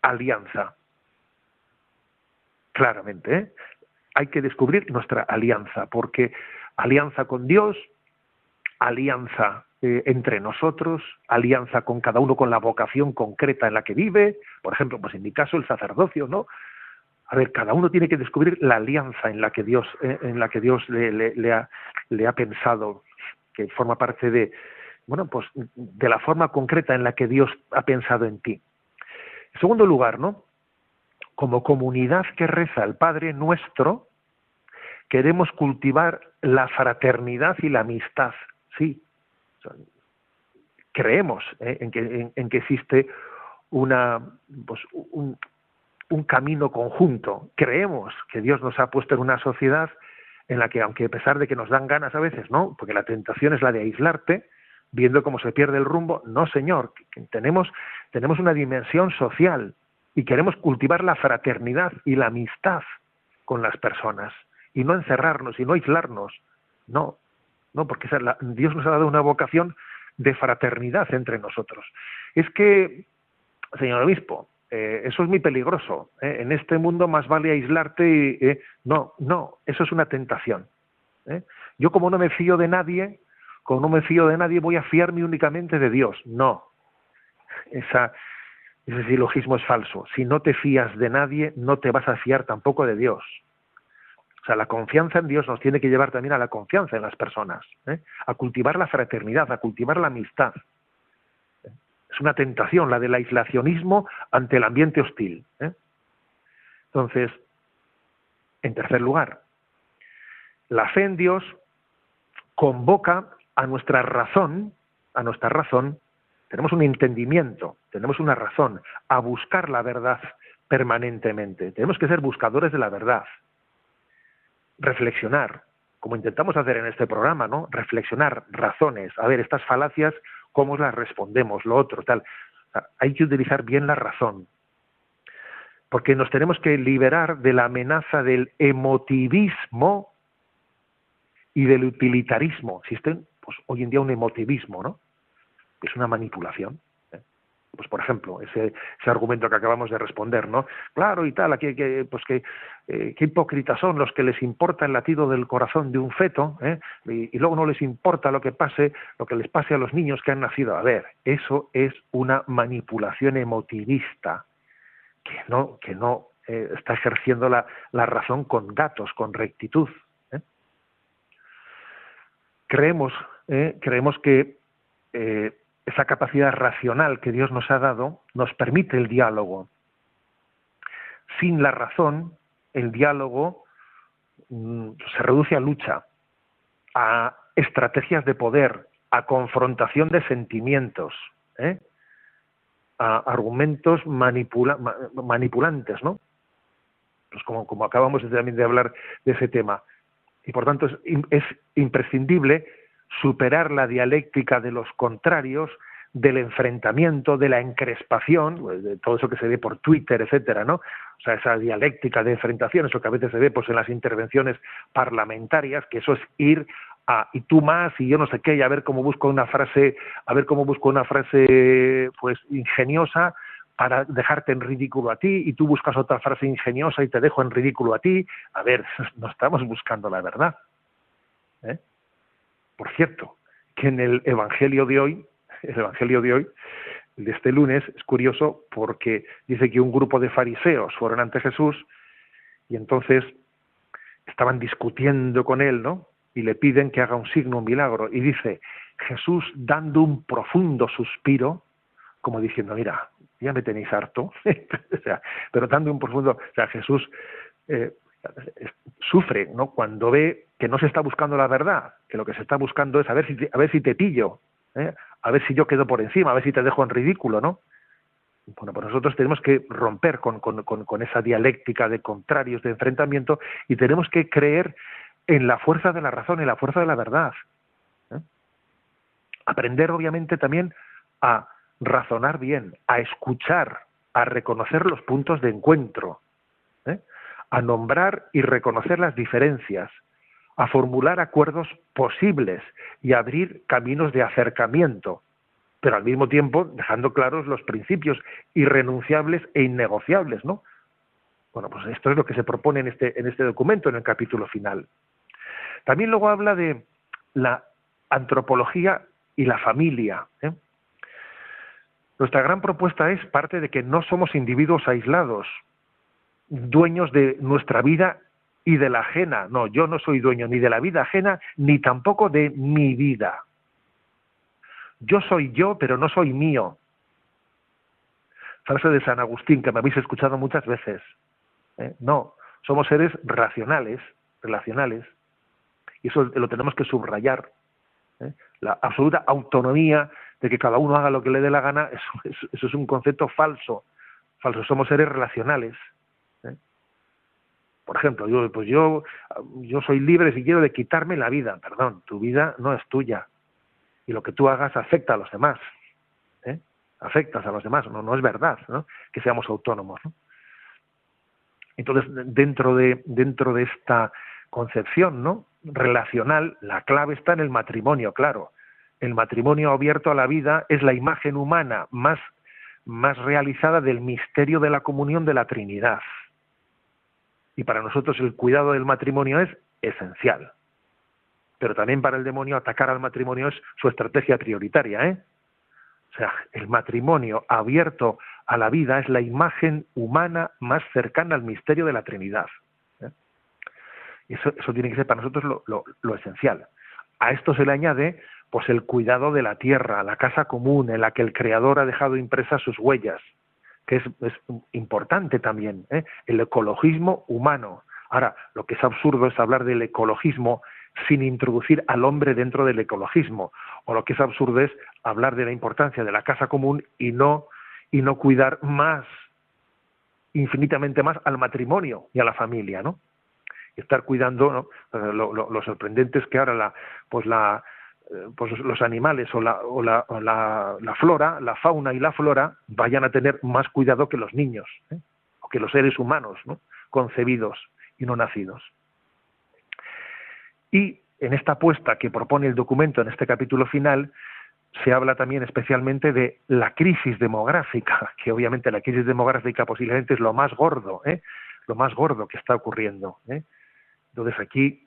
alianza. Claramente, hay que descubrir nuestra alianza, porque alianza con Dios, alianza entre nosotros, alianza con cada uno, con la vocación concreta en la que vive. Por ejemplo, pues en mi caso, el sacerdocio, ¿no? A ver, cada uno tiene que descubrir la alianza en la que Dios le ha pensado, que forma parte de la forma concreta en la que Dios ha pensado en ti. En segundo lugar, ¿no?, como comunidad que reza el Padre Nuestro, queremos cultivar la fraternidad y la amistad. Sí, creemos en que existe un camino conjunto. Creemos que Dios nos ha puesto en una sociedad en la que, aunque a pesar de que nos dan ganas a veces, ¿no?, porque la tentación es la de aislarte, viendo cómo se pierde el rumbo, no, señor, tenemos una dimensión social y queremos cultivar la fraternidad y la amistad con las personas y no encerrarnos y no aislarnos. No, porque Dios nos ha dado una vocación de fraternidad entre nosotros. Es que, señor obispo, eso es muy peligroso. En este mundo más vale aislarte y... No, eso es una tentación. Yo, como no me fío de nadie, voy a fiarme únicamente de Dios. No, ese silogismo es falso. Si no te fías de nadie, no te vas a fiar tampoco de Dios. O sea, la confianza en Dios nos tiene que llevar también a la confianza en las personas, a cultivar la fraternidad, a cultivar la amistad. Es una tentación la del aislacionismo ante el ambiente hostil. Entonces, en tercer lugar, la fe en Dios convoca a nuestra razón, tenemos un entendimiento, tenemos una razón, a buscar la verdad permanentemente. Tenemos que ser buscadores de la verdad. Reflexionar, como intentamos hacer en este programa, ¿no? Reflexionar, razones, a ver, estas falacias, cómo las respondemos, lo otro, tal. O sea, hay que utilizar bien la razón, porque nos tenemos que liberar de la amenaza del emotivismo y del utilitarismo. Existen, pues, hoy en día un emotivismo, ¿no? Es una manipulación. Pues, por ejemplo, ese argumento que acabamos de responder, ¿no? Claro, y tal, aquí, qué hipócritas son los que les importa el latido del corazón de un feto, y luego no les importa lo que les pase a los niños que han nacido. A ver, eso es una manipulación emotivista que no está ejerciendo la razón con datos, con rectitud. Creemos que esa capacidad racional que Dios nos ha dado nos permite el diálogo. Sin la razón, el diálogo se reduce a lucha, a estrategias de poder, a confrontación de sentimientos, a argumentos manipulantes, ¿no? Pues como acabamos también de hablar de ese tema. Y por tanto es imprescindible superar la dialéctica de los contrarios, del enfrentamiento, de la encrespación, de todo eso que se ve por Twitter, etcétera, ¿no? O sea, esa dialéctica de enfrentación, eso que a veces se ve, pues, en las intervenciones parlamentarias, que eso es ir a y tú más y yo no sé qué, y a ver cómo busco una frase pues ingeniosa para dejarte en ridículo a ti, y tú buscas otra frase ingeniosa y te dejo en ridículo a ti. A ver, no estamos buscando la verdad. Por cierto, que en el Evangelio de hoy, de este lunes, es curioso porque dice que un grupo de fariseos fueron ante Jesús y entonces estaban discutiendo con él, ¿no? Y le piden que haga un signo, un milagro. Y dice, Jesús, dando un profundo suspiro, como diciendo, mira, ya me tenéis harto, pero dando un profundo... O sea, Jesús sufre, ¿no?, cuando ve que no se está buscando la verdad, que lo que se está buscando es a ver si te pillo, a ver si yo quedo por encima, a ver si te dejo en ridículo, ¿no? Bueno, pues nosotros tenemos que romper con esa dialéctica de contrarios, de enfrentamiento, y tenemos que creer en la fuerza de la razón, en la fuerza de la verdad. Aprender, obviamente, también a razonar bien, a escuchar, a reconocer los puntos de encuentro, a nombrar y reconocer las diferencias, a formular acuerdos posibles y abrir caminos de acercamiento, pero al mismo tiempo dejando claros los principios irrenunciables e innegociables, ¿no? Bueno, pues esto es lo que se propone en este documento, en el capítulo final. También luego habla de la antropología y la familia, Nuestra gran propuesta es parte de que no somos individuos aislados, dueños de nuestra vida y de la ajena. No, yo no soy dueño ni de la vida ajena, ni tampoco de mi vida. Yo soy yo, pero no soy mío. frase de San Agustín, que me habéis escuchado muchas veces. No, somos seres racionales, relacionales, y eso lo tenemos que subrayar. La absoluta autonomía de que cada uno haga lo que le dé la gana, eso es un concepto falso. Somos seres relacionales. Por ejemplo, yo soy libre si quiero de quitarme la vida. Perdón, tu vida no es tuya. Y lo que tú hagas afecta a los demás. Afectas a los demás. No es verdad, ¿no?, que seamos autónomos, ¿no? Entonces, dentro de esta concepción, ¿no?, relacional, la clave está en el matrimonio, claro. El matrimonio abierto a la vida es la imagen humana más realizada del misterio de la comunión de la Trinidad. Y para nosotros el cuidado del matrimonio es esencial. Pero también para el demonio atacar al matrimonio es su estrategia prioritaria, ¿eh? O sea, el matrimonio abierto a la vida es la imagen humana más cercana al misterio de la Trinidad. Eso tiene que ser para nosotros lo esencial. A esto se le añade, pues, el cuidado de la tierra, la casa común en la que el Creador ha dejado impresas sus huellas, que es importante también, ¿eh?, el ecologismo humano. Ahora, lo que es absurdo es hablar del ecologismo sin introducir al hombre dentro del ecologismo, o lo que es absurdo es hablar de la importancia de la casa común y no cuidar más, infinitamente más, al matrimonio y a la familia, ¿no? Estar cuidando, ¿no?, lo sorprendente es que ahora los animales o la flora, la fauna y la flora vayan a tener más cuidado que los niños, ¿eh?, o que los seres humanos, ¿no?, concebidos y no nacidos. Y en esta apuesta que propone el documento en este capítulo final, se habla también especialmente de la crisis demográfica, que obviamente la crisis demográfica posiblemente es lo más gordo, ¿eh?, lo más gordo que está ocurriendo, ¿eh? Entonces aquí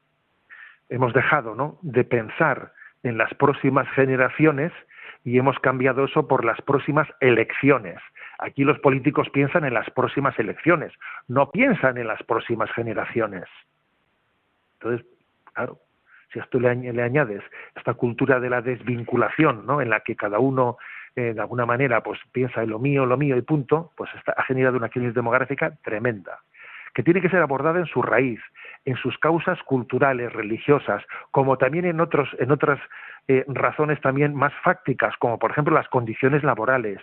hemos dejado, ¿no?, de pensar en las próximas generaciones y hemos cambiado eso por las próximas elecciones. Aquí los políticos piensan en las próximas elecciones, no piensan en las próximas generaciones. Entonces, claro, si a esto le añades esta cultura de la desvinculación, ¿no?, en la que cada uno de alguna manera pues piensa en lo mío y punto, pues ha generado una crisis demográfica tremenda, que tiene que ser abordada en su raíz, en sus causas culturales, religiosas, como también en otras razones también más fácticas, como por ejemplo las condiciones laborales,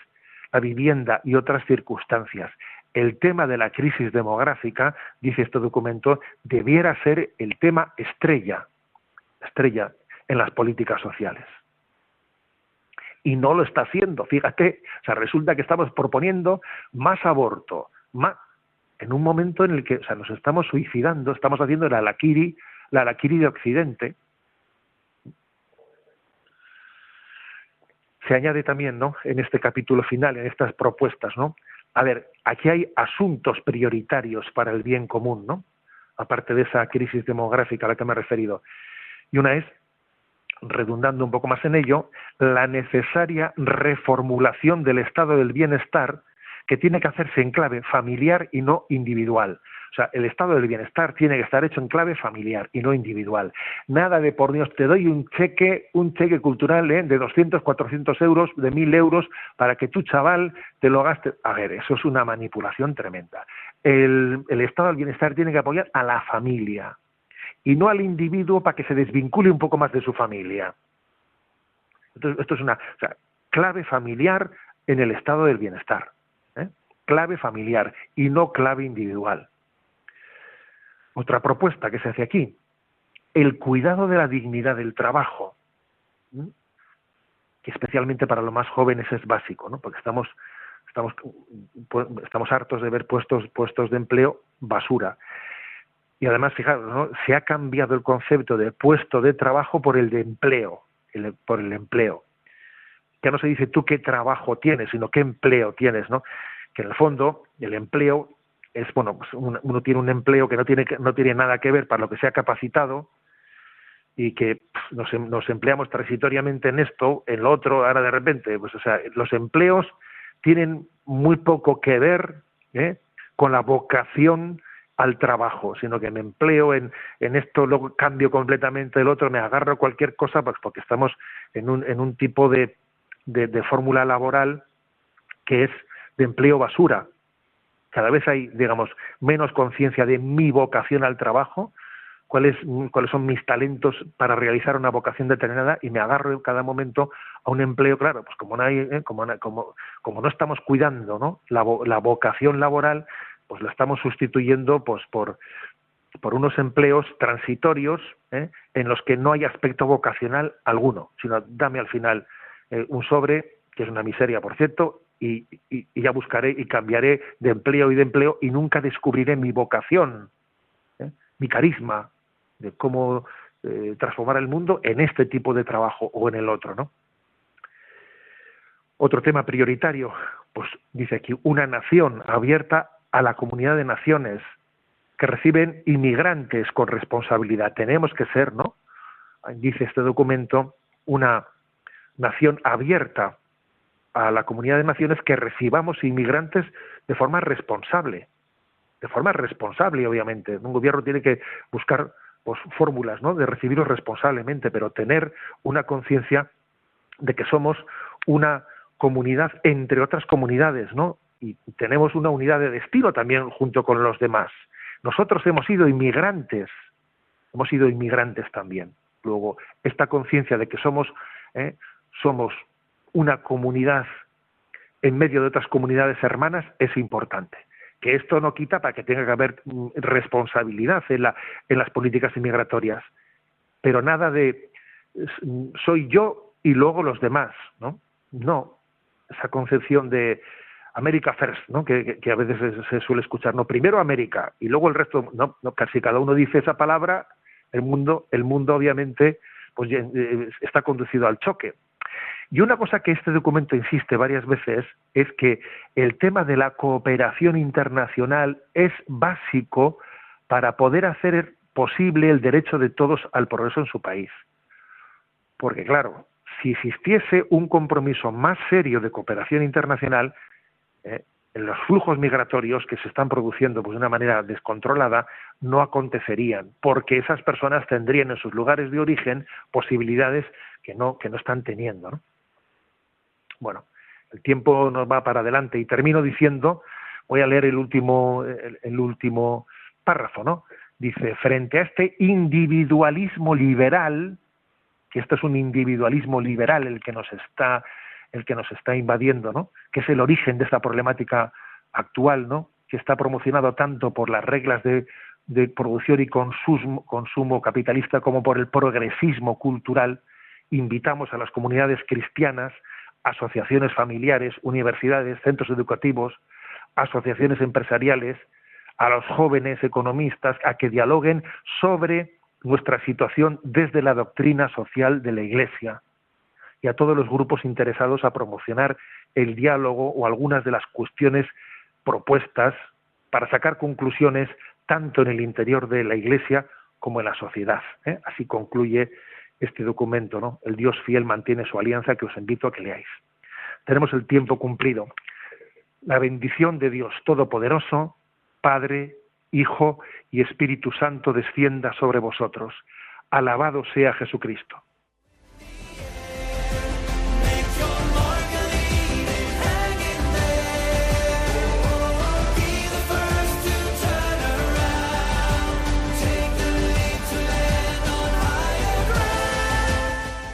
la vivienda y otras circunstancias. El tema de la crisis demográfica, dice este documento, debiera ser el tema estrella en las políticas sociales. Y no lo está haciendo, fíjate, o sea, resulta que estamos proponiendo más aborto, en un momento en el que, o sea, nos estamos suicidando, estamos haciendo el harakiri de Occidente. Se añade también, ¿no?, en este capítulo final, en estas propuestas, ¿no?, a ver, aquí hay asuntos prioritarios para el bien común, ¿no?, aparte de esa crisis demográfica a la que me he referido. Y una es, redundando un poco más en ello, la necesaria reformulación del estado del bienestar, que tiene que hacerse en clave familiar y no individual. O sea, el estado del bienestar tiene que estar hecho en clave familiar y no individual. Nada de, por Dios, te doy un cheque cultural, ¿eh?, de 200, 400 euros, de 1.000 euros, para que tu chaval te lo gaste. A ver, eso es una manipulación tremenda. El estado del bienestar tiene que apoyar a la familia y no al individuo para que se desvincule un poco más de su familia. Entonces, esto es una, o sea, clave familiar en el estado del bienestar. Clave familiar y no clave individual. Otra propuesta que se hace aquí, el cuidado de la dignidad del trabajo, que especialmente para los más jóvenes es básico, ¿no?, porque estamos hartos de ver puestos de empleo basura. Y además, fijaros, ¿no?, se ha cambiado el concepto de puesto de trabajo por el de empleo, Ya no se dice tú qué trabajo tienes, sino qué empleo tienes, ¿no? Que en el fondo el empleo es, bueno, pues uno tiene un empleo que no tiene nada que ver para lo que se ha capacitado y que nos empleamos transitoriamente en esto, en lo otro, ahora de repente, pues, o sea, los empleos tienen muy poco que ver, ¿eh?, con la vocación al trabajo, sino que me empleo en esto, luego cambio completamente el otro, me agarro cualquier cosa, pues porque estamos en un tipo de fórmula laboral que es de empleo basura. Cada vez hay, digamos, menos conciencia de mi vocación al trabajo, cuáles son mis talentos para realizar una vocación determinada, y me agarro en cada momento a un empleo. Claro, pues como no hay, como no estamos cuidando, ¿no?, la vocación laboral, pues la estamos sustituyendo pues por unos empleos transitorios, en los que no hay aspecto vocacional alguno, sino dame al final un sobre, que es una miseria, por cierto, y ya buscaré y cambiaré de empleo, y nunca descubriré mi vocación, mi carisma, de cómo transformar el mundo en este tipo de trabajo o en el otro, ¿no? Otro tema prioritario, pues dice aquí, una nación abierta a la comunidad de naciones que reciben inmigrantes con responsabilidad. Tenemos que ser, ¿no?, dice este documento, una nación abierta a la comunidad de naciones que recibamos inmigrantes de forma responsable. De forma responsable, obviamente. Un gobierno tiene que buscar pues fórmulas, ¿no?, de recibirlos responsablemente, pero tener una conciencia de que somos una comunidad entre otras comunidades, ¿no?, y tenemos una unidad de destino también junto con los demás. Nosotros hemos sido inmigrantes también. Luego, esta conciencia de que somos una comunidad en medio de otras comunidades hermanas es importante. Que esto no quita para que tenga que haber responsabilidad en las políticas inmigratorias, pero nada de soy yo y luego los demás, ¿no? No, esa concepción de America first, ¿no?, que a veces se suele escuchar, no, primero América y luego el resto, no, casi cada uno dice esa palabra, el mundo obviamente pues está conducido al choque. Y una cosa que este documento insiste varias veces es que el tema de la cooperación internacional es básico para poder hacer posible el derecho de todos al progreso en su país. Porque claro, si existiese un compromiso más serio de cooperación internacional, en los flujos migratorios que se están produciendo pues de una manera descontrolada no acontecerían, porque esas personas tendrían en sus lugares de origen posibilidades que no están teniendo, ¿no? Bueno, el tiempo nos va para adelante y termino diciendo, voy a leer el último párrafo, ¿no? Dice, frente a este individualismo liberal, que este es un individualismo liberal el que nos está invadiendo, ¿no?, que es el origen de esta problemática actual, ¿no?, que está promocionado tanto por las reglas de producción y consumo capitalista como por el progresismo cultural. Invitamos a las comunidades cristianas, asociaciones familiares, universidades, centros educativos, asociaciones empresariales, a los jóvenes economistas, a que dialoguen sobre nuestra situación desde la doctrina social de la Iglesia, y a todos los grupos interesados a promocionar el diálogo o algunas de las cuestiones propuestas para sacar conclusiones tanto en el interior de la Iglesia como en la sociedad, ¿eh? Así concluye este documento, ¿no? El Dios fiel mantiene su alianza, que os invito a que leáis. Tenemos el tiempo cumplido. La bendición de Dios Todopoderoso, Padre, Hijo y Espíritu Santo descienda sobre vosotros. Alabado sea Jesucristo.